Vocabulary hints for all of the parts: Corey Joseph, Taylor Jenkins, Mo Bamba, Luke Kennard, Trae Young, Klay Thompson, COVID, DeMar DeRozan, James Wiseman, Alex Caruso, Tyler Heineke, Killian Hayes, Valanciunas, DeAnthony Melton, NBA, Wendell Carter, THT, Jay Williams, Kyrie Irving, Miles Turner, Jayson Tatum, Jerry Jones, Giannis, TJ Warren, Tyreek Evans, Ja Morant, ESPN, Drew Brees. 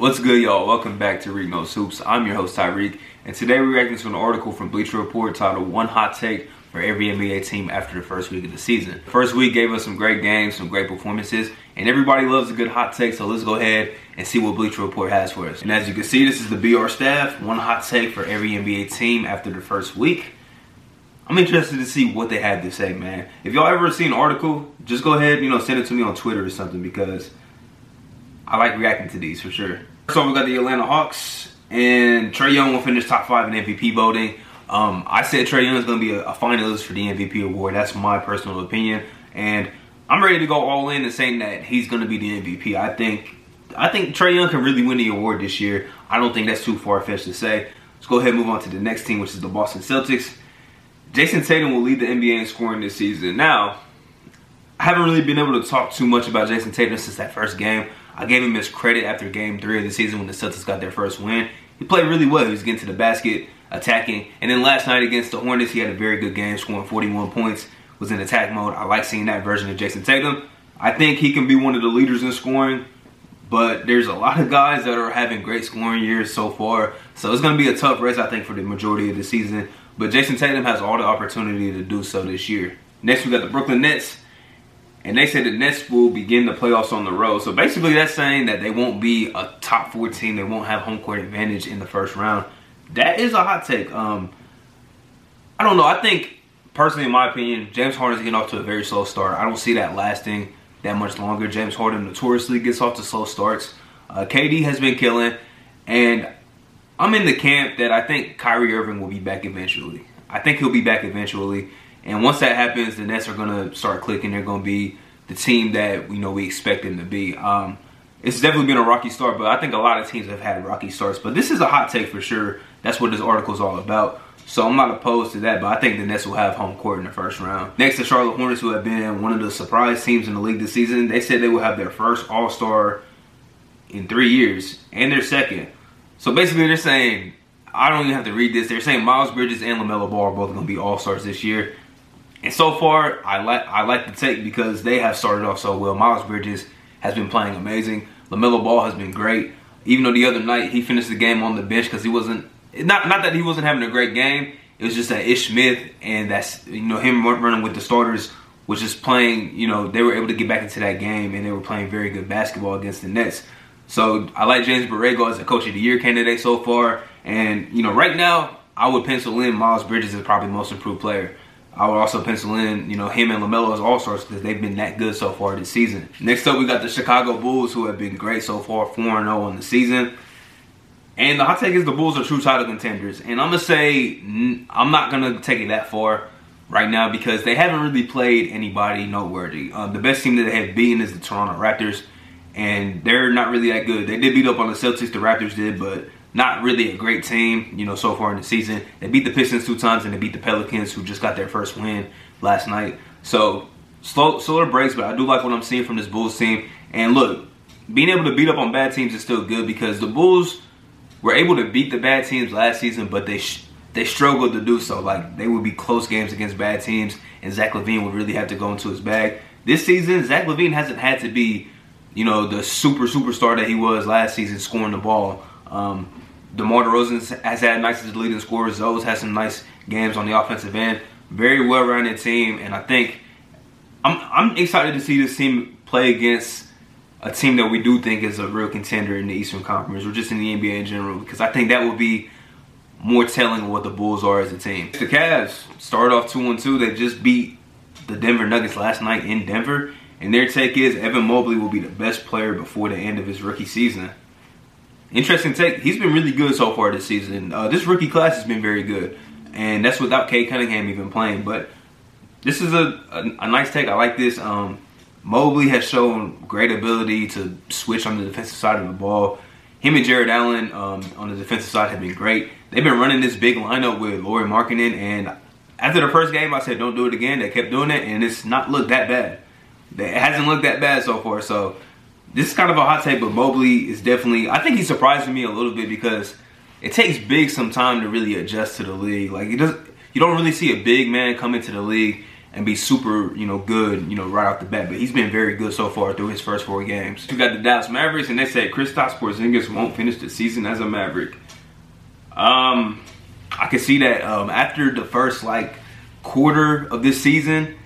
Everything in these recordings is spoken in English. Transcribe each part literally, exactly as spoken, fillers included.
What's good, y'all? Welcome back to Reno's Hoops. I'm your host, Tyreek, and today we're reacting to an article from Bleacher Report titled One Hot Take for Every N B A Team After the First Week of the Season. First week gave us some great games, some great performances, and everybody loves a good hot take, so let's go ahead and see what Bleacher Report has for us. And as you can see, this is the B R staff, one hot take for every N B A team after the first week. I'm interested to see what they have to say, man. If y'all ever see an article, just go ahead, you know, send it to me on Twitter or something, because I like reacting to these for sure. First off, we got the Atlanta Hawks, and Trae Young will finish top five in M V P voting. Um, I said Trae Young is going to be a, a finalist for the M V P award. That's my personal opinion, and I'm ready to go all in and saying that he's going to be the M V P. I think, I think Trae Young can really win the award this year. I don't think that's too far-fetched to say. Let's go ahead and move on to the next team, which is the Boston Celtics. Jayson Tatum will lead the N B A in scoring this season. Now, I haven't really been able to talk too much about Jayson Tatum since that first game. I gave him his credit after game three of the season when the Celtics got their first win. He played really well. He was getting to the basket, attacking. And then last night against the Hornets, he had a very good game, scoring forty-one points, was in attack mode. I like seeing that version of Jayson Tatum. I think he can be one of the leaders in scoring, but there's a lot of guys that are having great scoring years so far. So it's going to be a tough race, I think, for the majority of the season. But Jayson Tatum has all the opportunity to do so this year. Next, we got the Brooklyn Nets. And they said the Nets will begin the playoffs on the road. So basically that's saying that they won't be a top four team. They won't have home court advantage in the first round. That is a hot take. Um, I don't know. I think, personally, in my opinion, James Harden is getting off to a very slow start. I don't see that lasting that much longer. James Harden notoriously gets off to slow starts. Uh, K D has been killing. And I'm in the camp that I think Kyrie Irving will be back eventually. I think he'll be back eventually. And once that happens, the Nets are going to start clicking. They're going to be the team that, you know, we expect them to be. Um, it's definitely been a rocky start, but I think a lot of teams have had rocky starts. But this is a hot take for sure. That's what this article is all about. So I'm not opposed to that, but I think the Nets will have home court in the first round. Next, the Charlotte Hornets, who have been one of the surprise teams in the league this season. They said they will have their first All-Star in three years and their second. So basically they're saying, I don't even have to read this. They're saying Miles Bridges and LaMelo Ball are both going to be All-Stars this year. And so far, I like I like the take because they have started off so well. Miles Bridges has been playing amazing. LaMelo Ball has been great. Even though the other night he finished the game on the bench because he wasn't not not that he wasn't having a great game. It was just that Ish Smith and that's you know him running with the starters was just playing. You know they were able to get back into that game and they were playing very good basketball against the Nets. So I like James Borrego as a Coach of the Year candidate so far. And you know right now I would pencil in Miles Bridges as probably most improved player. I would also pencil in, you know, him and LaMelo as All-Stars because they've been that good so far this season. Next up, we got the Chicago Bulls, who have been great so far, four and oh on the season. And the hot take is the Bulls are true title contenders. And I'm going to say I'm not going to take it that far right now because they haven't really played anybody noteworthy. Um, the best team that they have beaten is the Toronto Raptors, and they're not really that good. They did beat up on the Celtics, the Raptors did, but not really a great team, you know, so far in the season. They beat the Pistons two times and they beat the Pelicans, who just got their first win last night. So, slow, slower breaks, but I do like what I'm seeing from this Bulls team. And look, being able to beat up on bad teams is still good because the Bulls were able to beat the bad teams last season, but they sh they struggled to do so. Like, they would be close games against bad teams, and Zach LaVine would really have to go into his bag. This season, Zach LaVine hasn't had to be, you know, the super, superstar that he was last season scoring the ball. Um, DeMar DeRozan has had nights as the leading scorers. Zoe's had some nice games on the offensive end. Very well-rounded team, and I think I'm, I'm excited to see this team play against a team that we do think is a real contender in the Eastern Conference or just in the N B A in general, because I think that will be more telling of what the Bulls are as a team. The Cavs started off two and two. They just beat the Denver Nuggets last night in Denver, and their take is Evan Mobley will be the best player before the end of his rookie season. Interesting take. He's been really good so far this season. Uh, this rookie class has been very good, and that's without Cade Cunningham even playing. But this is a, a, a nice take. I like this. Um, Mobley has shown great ability to switch on the defensive side of the ball. Him and Jared Allen um, on the defensive side have been great. They've been running this big lineup with Laurie Markkinen, and after the first game, I said, don't do it again. They kept doing it, and it's not looked that bad. It hasn't looked that bad so far, so this is kind of a hot take, but Mobley is definitely, I think he surprised me a little bit because it takes big some time to really adjust to the league. Like, it doesn't, you don't really see a big man come into the league and be super, you know, good, you know, right off the bat. But he's been very good so far through his first four games. We got the Dallas Mavericks, and they said Kristaps Porzingis won't finish the season as a Maverick. Um, I can see that um, after the first, like, quarter of this season,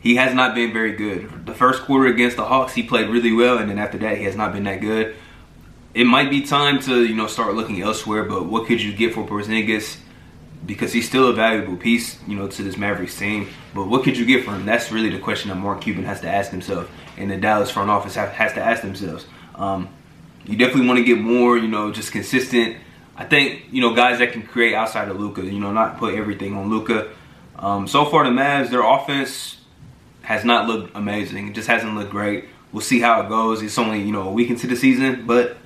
he has not been very good. The first quarter against the Hawks, he played really well, and then after that, he has not been that good. It might be time to, you know, start looking elsewhere, but what could you get for Porzingis? Because he's still a valuable piece, you know, to this Mavericks team. But what could you get from him? That's really the question that Mark Cuban has to ask himself, and the Dallas front office has to ask themselves. Um, you definitely want to get more, you know, just consistent. I think, you know, guys that can create outside of Luka, you know, not put everything on Luka. Um, so far, the Mavs, their offense has not looked amazing. It just hasn't looked great. We'll see how it goes. It's only, you know, a week into the season, but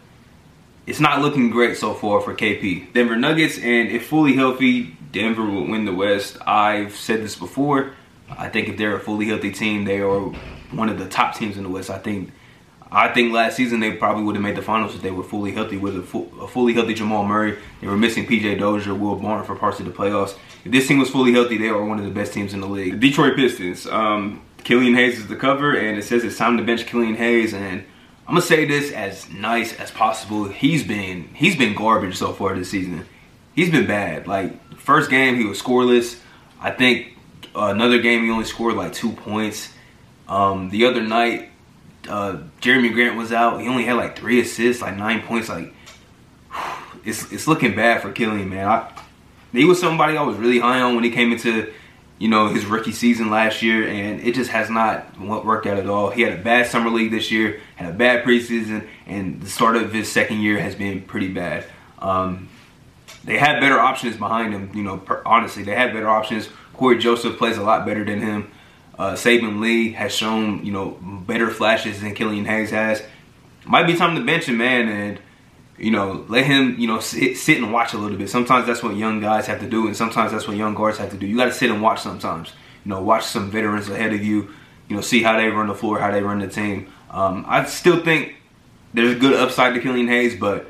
it's not looking great so far for K P. Denver Nuggets, and if fully healthy, Denver will win the West. I've said this before. I think if they're a fully healthy team, they are one of the top teams in the West. I think I think last season they probably would have made the finals if they were fully healthy with a, full, a fully healthy Jamal Murray. They were missing P J Dozier, Will Barton for parts of the playoffs. If this team was fully healthy, they are one of the best teams in the league. The Detroit Pistons. Um, Killian Hayes is the cover, and it says it's time to bench Killian Hayes, and I'm gonna say this as nice as possible. He's been he's been garbage so far this season. He's been bad. Like, first game he was scoreless. I think uh, another game he only scored like two points. Um, the other night, uh, Jeremy Grant was out. He only had like three assists, like nine points. Like, it's it's looking bad for Killian, man. I, he was somebody I was really high on when he came into, you know, his rookie season last year, and it just has not worked out at all. He had a bad summer league this year, had a bad preseason, and the start of his second year has been pretty bad. Um, they had better options behind him, you know, per, honestly, they had better options. Corey Joseph plays a lot better than him. Uh, Saban Lee has shown, you know, better flashes than Killian Hayes has. Might be time to bench him, man, and, you know, let him, you know, sit, sit and watch a little bit. Sometimes that's what young guys have to do, and sometimes that's what young guards have to do. You got to sit and watch sometimes. You know, watch some veterans ahead of you. You know, see how they run the floor, how they run the team. Um, I still think there's a good upside to Killian Hayes, but,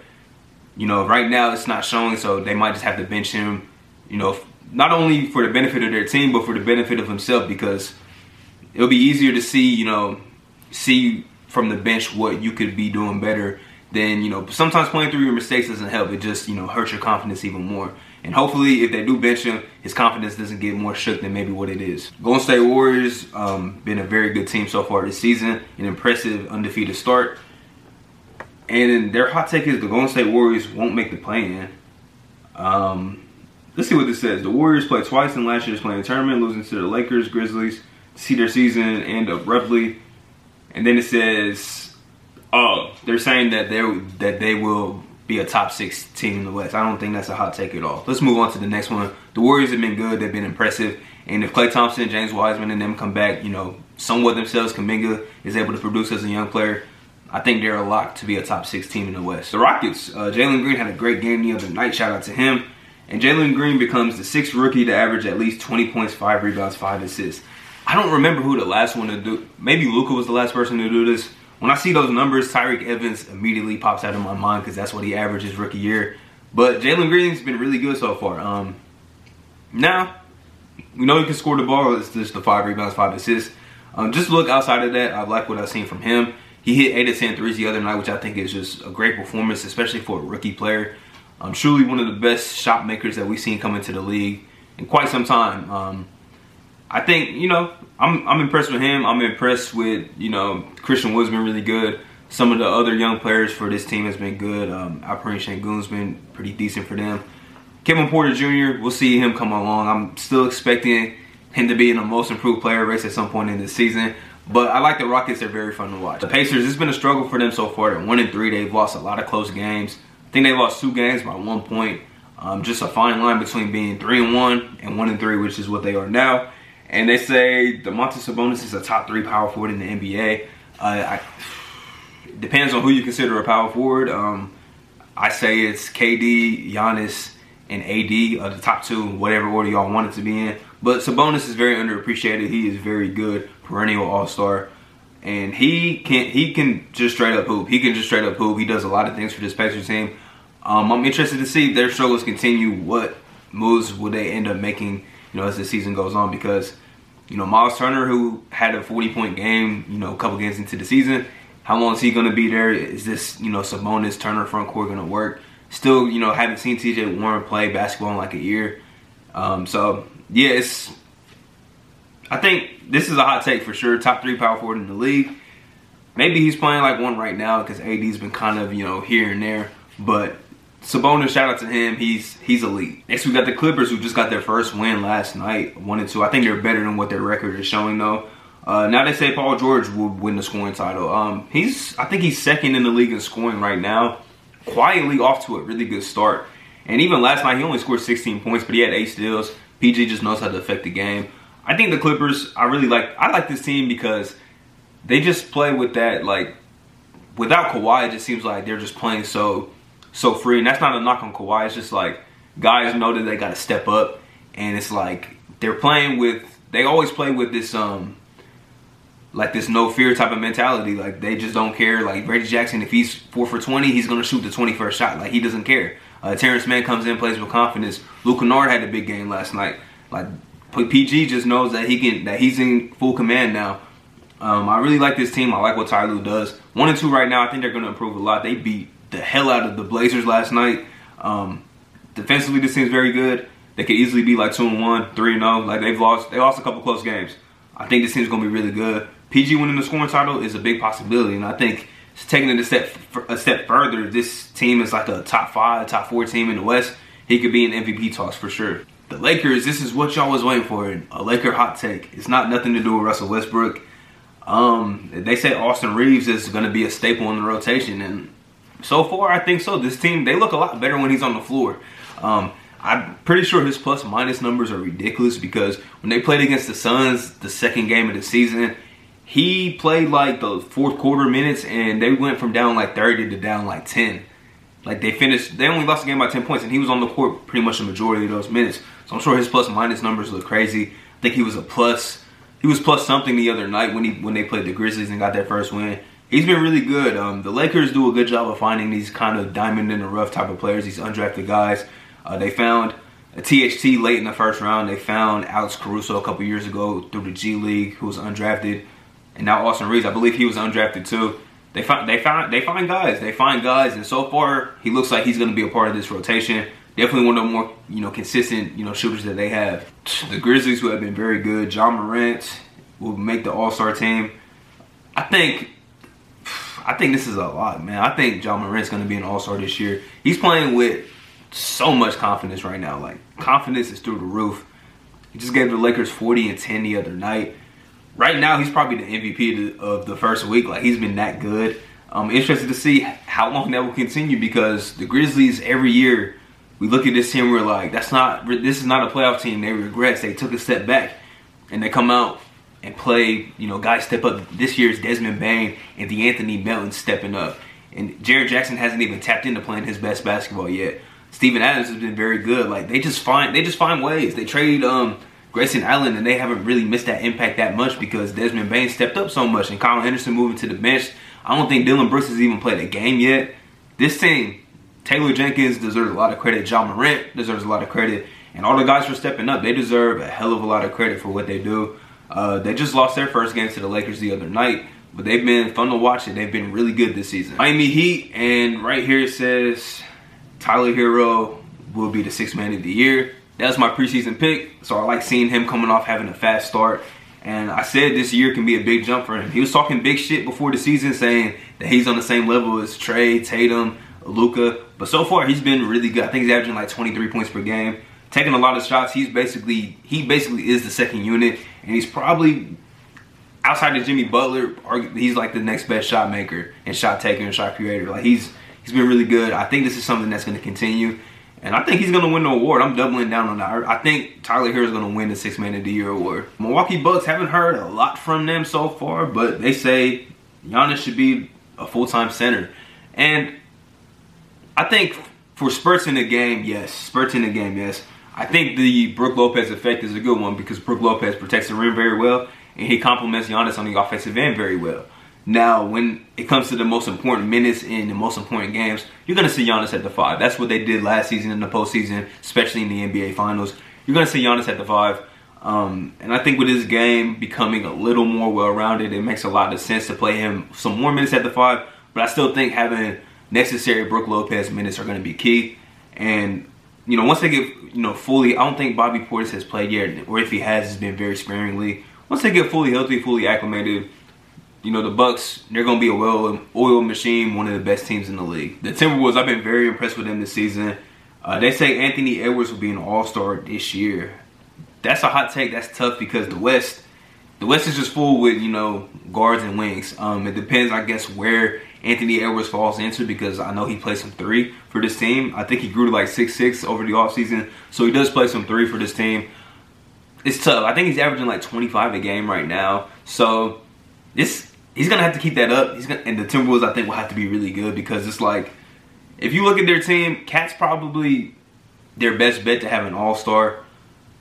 you know, right now it's not showing, so they might just have to bench him, you know, not only for the benefit of their team, but for the benefit of himself, because it'll be easier to see, you know, see from the bench what you could be doing better. Then, you know, sometimes playing through your mistakes doesn't help. It just, you know, hurts your confidence even more. And hopefully, if they do bench him, his confidence doesn't get more shook than maybe what it is. Golden State Warriors, um, been a very good team so far this season. An impressive undefeated start. And their hot take is the Golden State Warriors won't make the play-in. Um, let's see what this says. The Warriors played twice in last year's play-in tournament, losing to the Lakers, Grizzlies, to see their season end abruptly. And then it says, oh, they're saying that they that they will be a top six team in the West. I don't think that's a hot take at all. Let's move on to the next one. The Warriors have been good. They've been impressive. And if Klay Thompson, James Wiseman, and them come back, you know, somewhat themselves, Kuminga is able to produce as a young player, I think they're locked to be a top six team in the West. The Rockets, uh, Jalen Green had a great game the other night. Shout out to him. And Jalen Green becomes the sixth rookie to average at least twenty points, five rebounds, five assists. I don't remember who the last one to do. Maybe Luka was the last person to do this. When I see those numbers, Tyreek Evans immediately pops out of my mind because that's what he averages rookie year. But Jalen Green's been really good so far. Um, now, we know he can score the ball. It's just the five rebounds, five assists. Um, just look outside of that. I like what I've seen from him. He hit eight of ten threes the other night, which I think is just a great performance, especially for a rookie player. Um, truly one of the best shot makers that we've seen come into the league in quite some time. Um, I think, you know, I'm, I'm impressed with him. I'm impressed with, you know, Christian Wood's been really good. Some of the other young players for this team has been good. Um, Alperen Sengun's been pretty decent for them. Kevin Porter Junior, we'll see him come along. I'm still expecting him to be in the most improved player race at some point in this season. But I like the Rockets. They're very fun to watch. The Pacers, it's been a struggle for them so far. They're one and three. They've lost a lot of close games. I think they lost two games by one point. Um, just a fine line between being three and one and one and three, which is what they are now. And they say the Monta Sabonis is a top three power forward in the N B A. Uh, I, it depends on who you consider a power forward. Um, I say it's K D, Giannis, and A D are the top two, whatever order y'all want it to be in. But Sabonis is very underappreciated. He is very good, perennial all-star. And he can he can just straight up hoop. He can just straight up hoop. He does a lot of things for this Pacers team. Um, I'm interested to see if their struggles continue. What moves will they end up making, you know, as the season goes on, because You know, Miles Turner, who had a forty-point game, you know, a couple games into the season, how long is he going to be there? Is this, you know, Sabonis, Turner front court going to work? Still, you know, haven't seen T J Warren play basketball in like a year. Um, so, yeah, it's, I think this is a hot take for sure. Top three power forward in the league. Maybe he's playing like one right now because A D's been kind of, you know, here and there. But Sabonis, shout out to him. He's he's elite. Next, we got the Clippers, who just got their first win last night, one and two. I think they're better than what their record is showing, though. Uh, now they say Paul George will win the scoring title. Um, he's I think he's second in the league in scoring right now. Quietly off to a really good start. And even last night, he only scored sixteen points, but he had eight steals. P G just knows how to affect the game. I think the Clippers, I really like. I like this team because they just play with that, like, without Kawhi, it just seems like they're just playing so... so free, and that's not a knock on Kawhi. It's just like guys know that they got to step up, and it's like they're playing with. They always play with this um, like this no fear type of mentality. Like they just don't care. Like Reggie Jackson, if he's four for twenty, he's gonna shoot the twenty-first shot. Like he doesn't care. Uh, Terrence Mann comes in, plays with confidence. Luke Kennard had a big game last night. Like P G just knows that he can. That he's in full command now. Um, I really like this team. I like what Ty Lue does. One and two right now. I think they're gonna improve a lot. They beat the hell out of the Blazers last night. Um, defensively, this team's very good. They could easily be like two and one, three and oh. Like they've lost, they lost a couple close games. I think this team's gonna be really good. P G winning the scoring title is a big possibility, and I think taking it a step a step further, this team is like a top five, top four team in the West. He could be in M V P talks for sure. The Lakers, this is what y'all was waiting for. A Laker hot take. It's not nothing to do with Russell Westbrook. Um, they say Austin Reeves is gonna be a staple in the rotation, and so far, I think so. This team, they look a lot better when he's on the floor. Um, I'm pretty sure his plus-minus numbers are ridiculous because when they played against the Suns the second game of the season, he played like the fourth quarter minutes, and they went from down like thirty to down like ten. Like they finished, they only lost the game by ten points, and he was on the court pretty much the majority of those minutes. So I'm sure his plus-minus numbers look crazy. I think he was a plus. He was plus something the other night when he when they played the Grizzlies and got their first win. He's been really good. Um, the Lakers do a good job of finding these kind of diamond-in-the-rough type of players, these undrafted guys. Uh, they found a T H T late in the first round. They found Alex Caruso a couple years ago through the G League, who was undrafted. And now Austin Reeves, I believe he was undrafted too. They find, they find, they find guys. They find guys, and so far, he looks like he's going to be a part of this rotation. Definitely one of the more, you know, consistent, you know, shooters that they have. The Grizzlies, who have been very good. Ja Morant will make the All-Star team. I think... I think this is a lot, man. I think Ja Morant's going to be an all-star this year. He's playing with so much confidence right now. Like, confidence is through the roof. He just gave the Lakers forty and ten the other night. Right now, he's probably the M V P of the first week. Like, he's been that good. I'm interested to see how long that will continue because the Grizzlies, every year, we look at this team, we're like, that's not, this is not a playoff team. They regress. They took a step back, and they come out and play, you know, guys step up. This year's Desmond Bane and DeAnthony Melton stepping up. And Jared Jackson hasn't even tapped into playing his best basketball yet. Steven Adams has been very good. Like they just find they just find ways. They trade um Grayson Allen and they haven't really missed that impact that much because Desmond Bane stepped up so much and Kyle Henderson moving to the bench. I don't think Dylan Brooks has even played a game yet. This team, Taylor Jenkins deserves a lot of credit. Ja Morant deserves a lot of credit. And all the guys for stepping up, they deserve a hell of a lot of credit for what they do. Uh, they just lost their first game to the Lakers the other night, but they've been fun to watch and they've been really good this season. Miami Heat, and right here it says Tyler Hero will be the sixth man of the year. That's my preseason pick, so I like seeing him coming off having a fast start. And I said this year can be a big jump for him. He was talking big shit before the season saying that he's on the same level as Trae, Tatum, Luka, but so far he's been really good. I think he's averaging like twenty-three points per game. Taking a lot of shots, he's basically he basically is the second unit, and he's probably outside of Jimmy Butler. He's like the next best shot maker and shot taker and shot creator. Like he's he's been really good. I think this is something that's going to continue, and I think he's going to win the award. I'm doubling down on that. I think Tyler Hero is going to win the Sixth Man of the Year award. Milwaukee Bucks, haven't heard a lot from them so far, but they say Giannis should be a full-time center, and I think for spurts in the game, yes, spurts in the game, yes. I think the Brook Lopez effect is a good one because Brook Lopez protects the rim very well and he complements Giannis on the offensive end very well. Now, when it comes to the most important minutes in the most important games, you're going to see Giannis at the five. That's what they did last season in the postseason, especially in the N B A Finals. You're going to see Giannis at the five. Um, and I think with his game becoming a little more well-rounded, it makes a lot of sense to play him some more minutes at the five. But I still think having necessary Brook Lopez minutes are going to be key. And, you know, once they get, you know, fully, I don't think Bobby Portis has played yet, or if he has, it's been very sparingly. Once they get fully healthy, fully acclimated, you know, the Bucks, they're going to be a well-oiled machine, one of the best teams in the league. The Timberwolves, I've been very impressed with them this season. Uh, they say Anthony Edwards will be an all-star this year. That's a hot take. That's tough because the West, the West is just full with, you know, guards and wings. Um, it depends, I guess, where Anthony Edwards falls into, because I know he plays some three for this team. I think he grew to like six six over the offseason, so he does play some three for this team. It's tough. I think he's averaging like twenty-five a game right now. So this he's going to have to keep that up. He's gonna, and the Timberwolves, I think, will have to be really good, because it's like, if you look at their team, Cat's probably their best bet to have an all-star.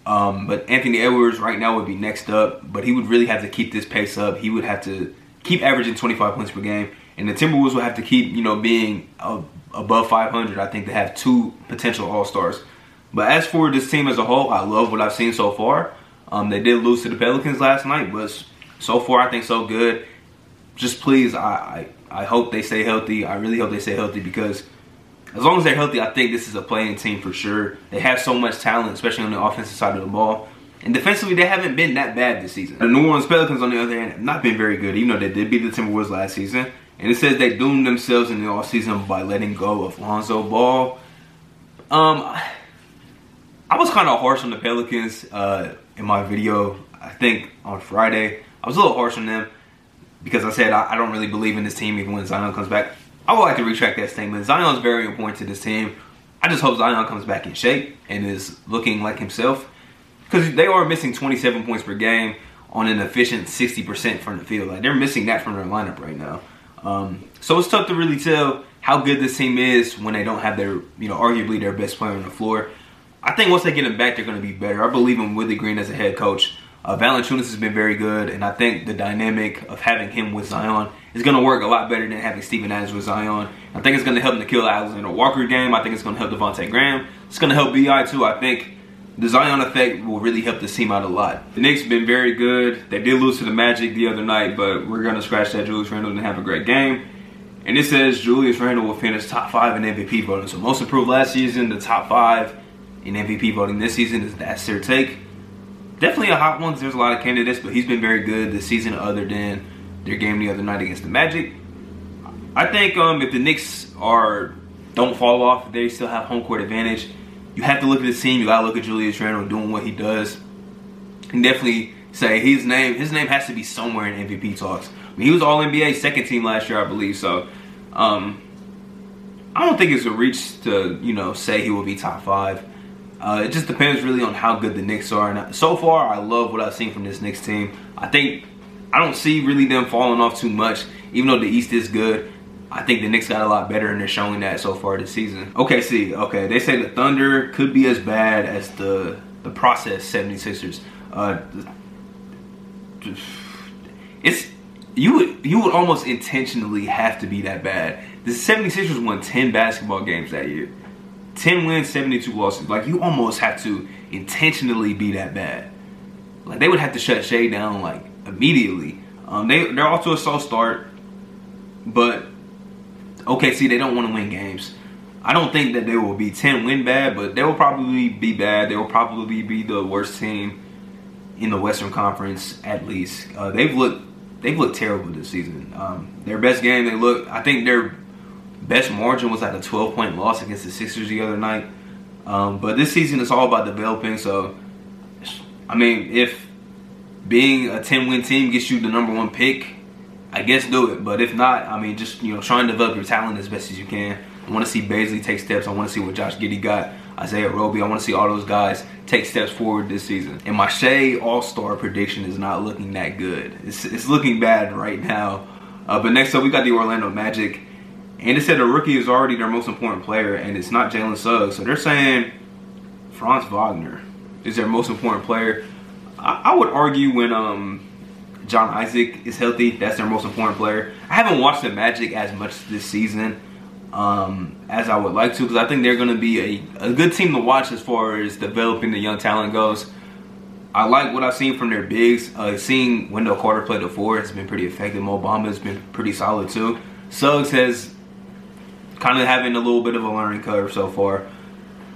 Um, but Anthony Edwards right now would be next up, but he would really have to keep this pace up. He would have to keep averaging twenty-five points per game, and the Timberwolves would have to keep, you know, being uh, above five hundred. I think they have two potential all-stars. But as for this team as a whole, I love what I've seen so far. Um, they did lose to the Pelicans last night, but so far I think so good. Just please, I, I, I hope they stay healthy. I really hope they stay healthy, because as long as they're healthy, I think this is a playing team for sure. They have so much talent, especially on the offensive side of the ball. And defensively, they haven't been that bad this season. The New Orleans Pelicans, on the other hand, have not been very good, even though they did beat the Timberwolves last season. And it says they doomed themselves in the offseason by letting go of Lonzo Ball. Um, I was kind of harsh on the Pelicans uh, in my video, I think, on Friday. I was a little harsh on them because I said I, I don't really believe in this team even when Zion comes back. I would like to retract that statement. Zion's very important to this team. I just hope Zion comes back in shape and is looking like himself, because they are missing twenty-seven points per game on an efficient sixty percent from the field. Like, they're missing that from their lineup right now. Um, so it's tough to really tell how good this team is when they don't have their, you know, arguably their best player on the floor. I think once they get him back, they're going to be better. I believe in Willie Green as a head coach. Uh, Valanciunas has been very good, and I think the dynamic of having him with Zion is going to work a lot better than having Steven Adams with Zion. I think it's going to help Nickeil Alexander-Walker game. I think it's going to help Devontae Graham. It's going to help B I too. I think the Zion effect will really help this team out a lot. The Knicks have been very good. They did lose to the Magic the other night, but we're going to scratch that. Julius Randle didn't have a great game. And it says Julius Randle will finish top five in M V P voting. So most improved last season, the top five in M V P voting this season, is that's their take. Definitely a hot one. There's a lot of candidates, but he's been very good this season other than their game the other night against the Magic. I think um, if the Knicks are don't fall off, they still have home court advantage. You have to look at this team. You got to look at Julius Randle doing what he does. And definitely say his name his name has to be somewhere in M V P talks. I mean, he was All N B A second team last year, I believe. So um, I don't think it's a reach to, you know, say he will be top five. Uh, it just depends really on how good the Knicks are. And so far, I love what I've seen from this Knicks team. I think I don't see really them falling off too much, even though the East is good. I think the Knicks got a lot better, and they're showing that so far this season. Okay, see, okay, they say the Thunder could be as bad as the the process seventy-sixers. Uh, it's you would you would almost intentionally have to be that bad. The seventy-sixers won ten basketball games that year. ten wins, seventy-two losses. Like, you almost have to intentionally be that bad. Like, they would have to shut Shea down, like, immediately. Um, they, they're off to a slow start, but okay, see, they don't want to win games. I don't think that they will be ten win bad, but they will probably be bad. They will probably be the worst team in the Western Conference, at least. Uh, they've looked they've looked terrible this season. Um, their best game, they look, I think their best margin was like a twelve-point loss against the Sixers the other night. Um, but this season, it's all about developing. So, I mean, if being a ten-win team gets you the number one pick, I guess do it. But if not, I mean, just, you know, try and develop your talent as best as you can. I want to see Bazley take steps. I want to see what Josh Giddey got, Isaiah Roby. I want to see all those guys take steps forward this season. And my Shea All-Star prediction is not looking that good. It's, it's looking bad right now. Uh, but next up, we got the Orlando Magic. And it said a rookie is already their most important player, and it's not Jalen Suggs. So they're saying Franz Wagner is their most important player. I, I would argue when um, John Isaac is healthy, that's their most important player. I haven't watched the Magic as much this season um, as I would like to, because I think they're going to be a, a good team to watch as far as developing the young talent goes. I like what I've seen from their bigs. Uh, seeing Wendell Carter play the four has been pretty effective. Mo Bamba has been pretty solid too. Suggs has kind of having a little bit of a learning curve so far.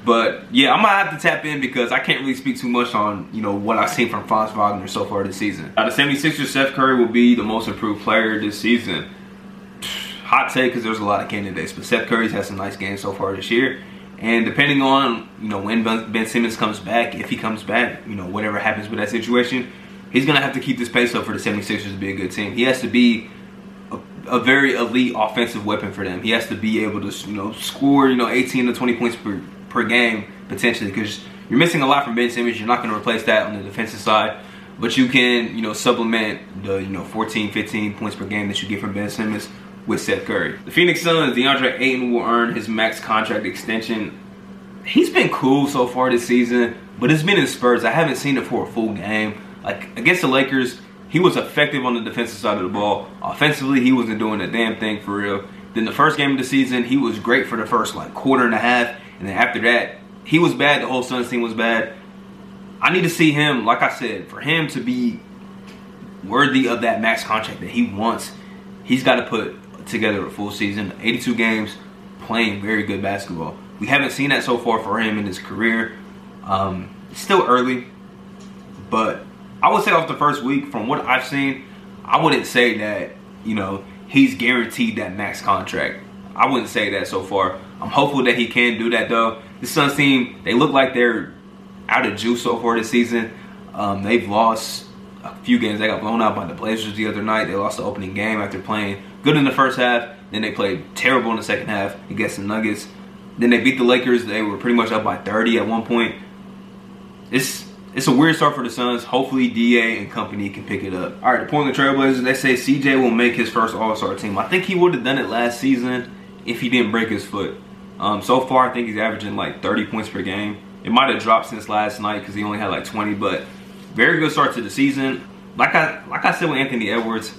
But yeah, I'm gonna have to tap in because I can't really speak too much on, you know, what I've seen from Franz Wagner so far this season. Now, the seventy-sixers, Steph Curry will be the most improved player this season. Hot take because there's a lot of candidates, but Steph Curry's had some nice games so far this year. And depending on, you know, when Ben Simmons comes back, if he comes back, you know, whatever happens with that situation, he's gonna have to keep this pace up for the seventy-sixers to be a good team. He has to be a very elite offensive weapon for them. He has to be able to, you know, score, you know, eighteen to twenty points per, per game potentially, because you're missing a lot from Ben Simmons. You're not going to replace that on the defensive side, but you can, you know, supplement the, you know, fourteen, fifteen points per game that you get from Ben Simmons with Seth Curry. The Phoenix Suns, DeAndre Ayton will earn his max contract extension. He's been cool so far this season, but it's been in spurts. I haven't seen it for a full game. Like against the Lakers, he was effective on the defensive side of the ball. Offensively, he wasn't doing a damn thing for real. Then the first game of the season, he was great for the first like quarter and a half. And then after that, he was bad. The whole Suns team was bad. I need to see him, like I said, for him to be worthy of that max contract that he wants, he's got to put together a full season, eighty-two games, playing very good basketball. We haven't seen that so far for him in his career. Um, it's still early, but I would say off the first week, from what I've seen, I wouldn't say that, you know, he's guaranteed that max contract. I wouldn't say that so far. I'm hopeful that he can do that, though. The Suns team, they look like they're out of juice so far this season. Um, they've lost a few games. They got blown out by the Blazers the other night. They lost the opening game after playing good in the first half. Then they played terrible in the second half against the Nuggets. Then they beat the Lakers. They were pretty much up by thirty at one point. It's... It's a weird start for the Suns. Hopefully, D A and company can pick it up. All right, the Portland Trailblazers, they say C J will make his first All-Star team. I think he would have done it last season if he didn't break his foot. Um, so far, I think he's averaging like thirty points per game. It might have dropped since last night because he only had like twenty, but very good start to the season. Like I, like I said with Anthony Edwards,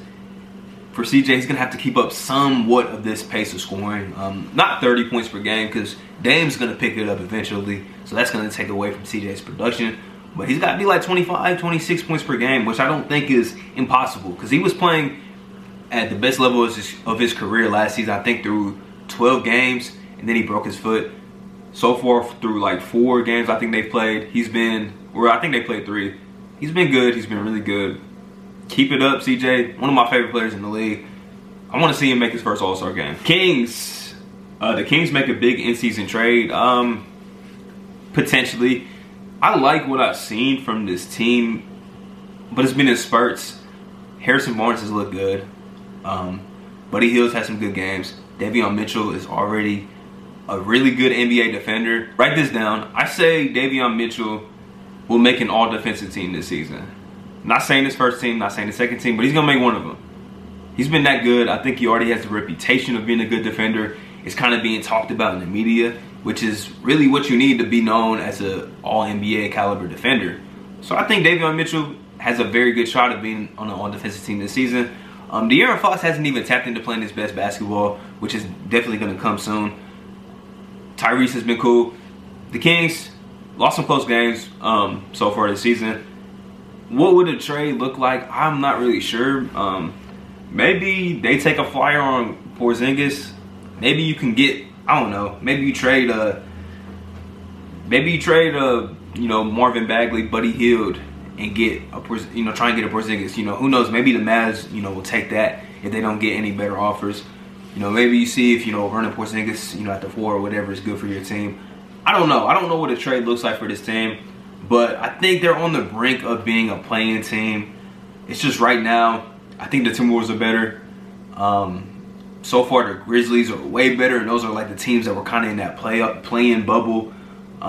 for C J, he's going to have to keep up somewhat of this pace of scoring. Um, not thirty points per game because Dame's going to pick it up eventually. So that's going to take away from C J's production. But he's got to be like twenty-five, twenty-six points per game, which I don't think is impossible. Because he was playing at the best level of his, of his career last season, I think, through twelve games. And then he broke his foot. So far, through like four games I think they've played, he's been, or I think they played three. He's been good. He's been really good. Keep it up, C J. One of my favorite players in the league. I want to see him make his first All-Star game. Kings. Uh, the Kings make a big in-season trade. Um, potentially. I like what I've seen from this team, but it's been in spurts. Harrison Barnes has looked good. Um, Buddy Hield's had some good games. Davion Mitchell is already a really good N B A defender. Write this down. I say Davion Mitchell will make an all-defensive team this season. Not saying his first team, not saying the second team, but he's going to make one of them. He's been that good. I think he already has the reputation of being a good defender. It's kind of being talked about in the media, which is really what you need to be known as an all-N B A caliber defender. So I think Davion Mitchell has a very good shot of being on an all-defensive team this season. Um, De'Aaron Fox hasn't even tapped into playing his best basketball, which is definitely going to come soon. Tyrese has been cool. The Kings lost some close games um, so far this season. What would a trade look like? I'm not really sure. Um, maybe they take a flyer on Porzingis. Maybe you can get... I don't know. Maybe you trade uh maybe you trade uh you know, Marvin Bagley, Buddy Hield, and get a you know try and get a Porzingis. You know, who knows? Maybe the Mavs you know will take that if they don't get any better offers. You know, maybe you see if you know running Porzingis you know at the four or whatever is good for your team. I don't know. I don't know what a trade looks like for this team, but I think they're on the brink of being a play-in team. It's just right now, I think the Timberwolves are better. Um, So far, the Grizzlies are way better, and those are like the teams that were kind of in that play up, play-in bubble.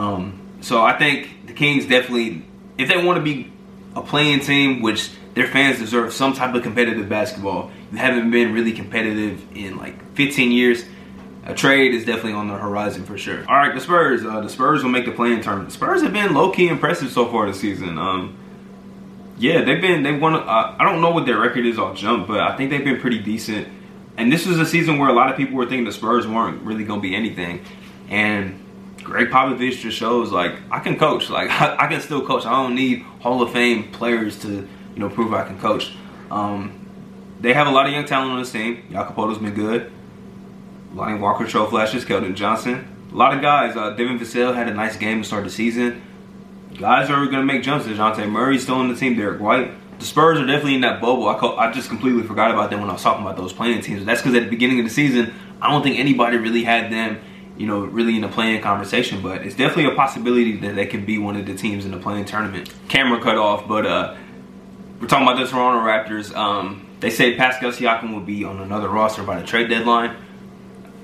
Um, so I think the Kings definitely, if they want to be a play-in team, which their fans deserve some type of competitive basketball. You haven't been really competitive in like fifteen years. A trade is definitely on the horizon for sure. All right, the Spurs. Uh, the Spurs will make the play-in tournament. The Spurs have been low-key impressive so far this season. Um, yeah, they've been, they won, uh, I don't know what their record is off jump, but I think they've been pretty decent. And this was a season where a lot of people were thinking the Spurs weren't really going to be anything. And Greg Popovich just shows, like, I can coach. Like, I, I can still coach. I don't need Hall of Fame players to, you know, prove I can coach. Um, they have a lot of young talent on this team. Jakupoto's been good. Lonnie Walker, Troll Flashes, Keldon Johnson. A lot of guys. Uh, Devin Vassell had a nice game to start the season. Guys are going to make jumps. DeJounte Murray's still on the team. Derek White. The Spurs are definitely in that bubble. I, co I just completely forgot about them when I was talking about those playing teams. That's because at the beginning of the season, I don't think anybody really had them, you know, really in the playing conversation. But it's definitely a possibility that they can be one of the teams in the playing tournament. Camera cut off, but uh, we're talking about the Toronto Raptors. Um, they say Pascal Siakam will be on another roster by the trade deadline.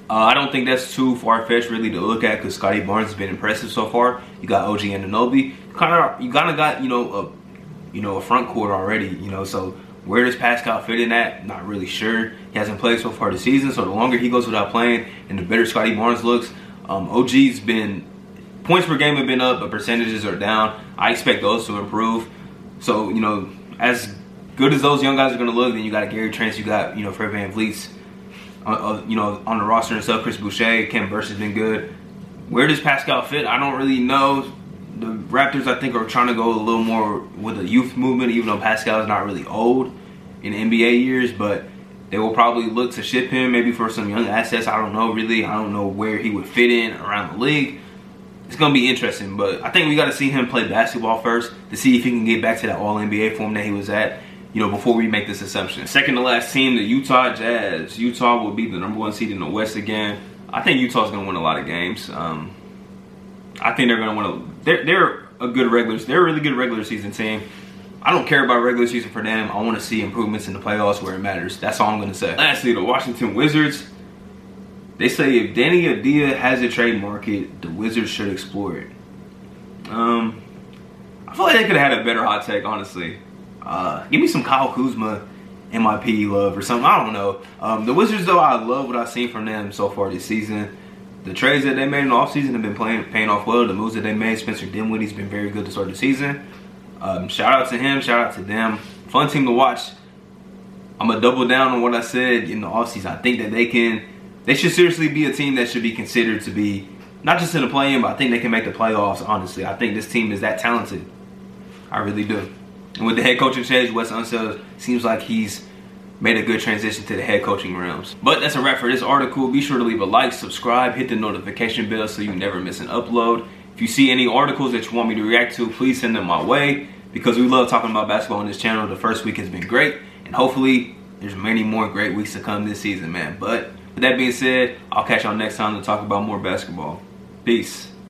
Uh, I don't think that's too far-fetched really to look at because Scottie Barnes has been impressive so far. You got O G Anunoby. Kind of, you kind of got, you know, a, you know, a front court already. You know, so where does Pascal fit in at? Not really sure. He hasn't played so far this season, so the longer he goes without playing, and the better Scottie Barnes looks. Um, O G's been points per game have been up, but percentages are down. I expect those to improve. So you know, as good as those young guys are going to look, then you got Gary Trent, you got you know Fred VanVleet. Uh, you know, on the roster and stuff, Chris Boucher, Kent Burch has been good. Where does Pascal fit? I don't really know. The Raptors, I think, are trying to go a little more with the youth movement, even though Pascal is not really old in N B A years, but they will probably look to ship him maybe for some young assets. I don't know, really. I don't know where he would fit in around the league. It's going to be interesting, but I think we got to see him play basketball first to see if he can get back to that all N B A form that he was at. You know, before we make this assumption. Second to last team, the Utah Jazz. Utah will be the number one seed in the West again. I think Utah's going to win a lot of games. Um, I think they're going to win a... They're, they're a good regular... They're a really good regular season team. I don't care about regular season for them. I want to see improvements in the playoffs where it matters. That's all I'm going to say. Lastly, the Washington Wizards. They say if Danny Avdija has a trade market, the Wizards should explore it. Um, I feel like they could have had a better hot take, honestly. Uh, give me some Kyle Kuzma M I P love or something. I don't know. Um, the Wizards, though, I love what I've seen from them so far this season. The trades that they made in the offseason have been playing, paying off well. The moves that they made, Spencer Dinwiddie's been very good to start the season. Um, shout out to him. Shout out to them. Fun team to watch. I'm going to double down on what I said in the offseason. I think that they can, they should seriously be a team that should be considered to be, not just in the play-in, but I think they can make the playoffs, honestly. I think this team is that talented. I really do. And with the head coaching change, Wes Unseld seems like he's made a good transition to the head coaching realms. But that's a wrap for this article. Be sure to leave a like, subscribe, hit the notification bell so you never miss an upload. If you see any articles that you want me to react to, please send them my way because we love talking about basketball on this channel. The first week has been great, and hopefully there's many more great weeks to come this season, man. But with that being said, I'll catch y'all next time to talk about more basketball. Peace.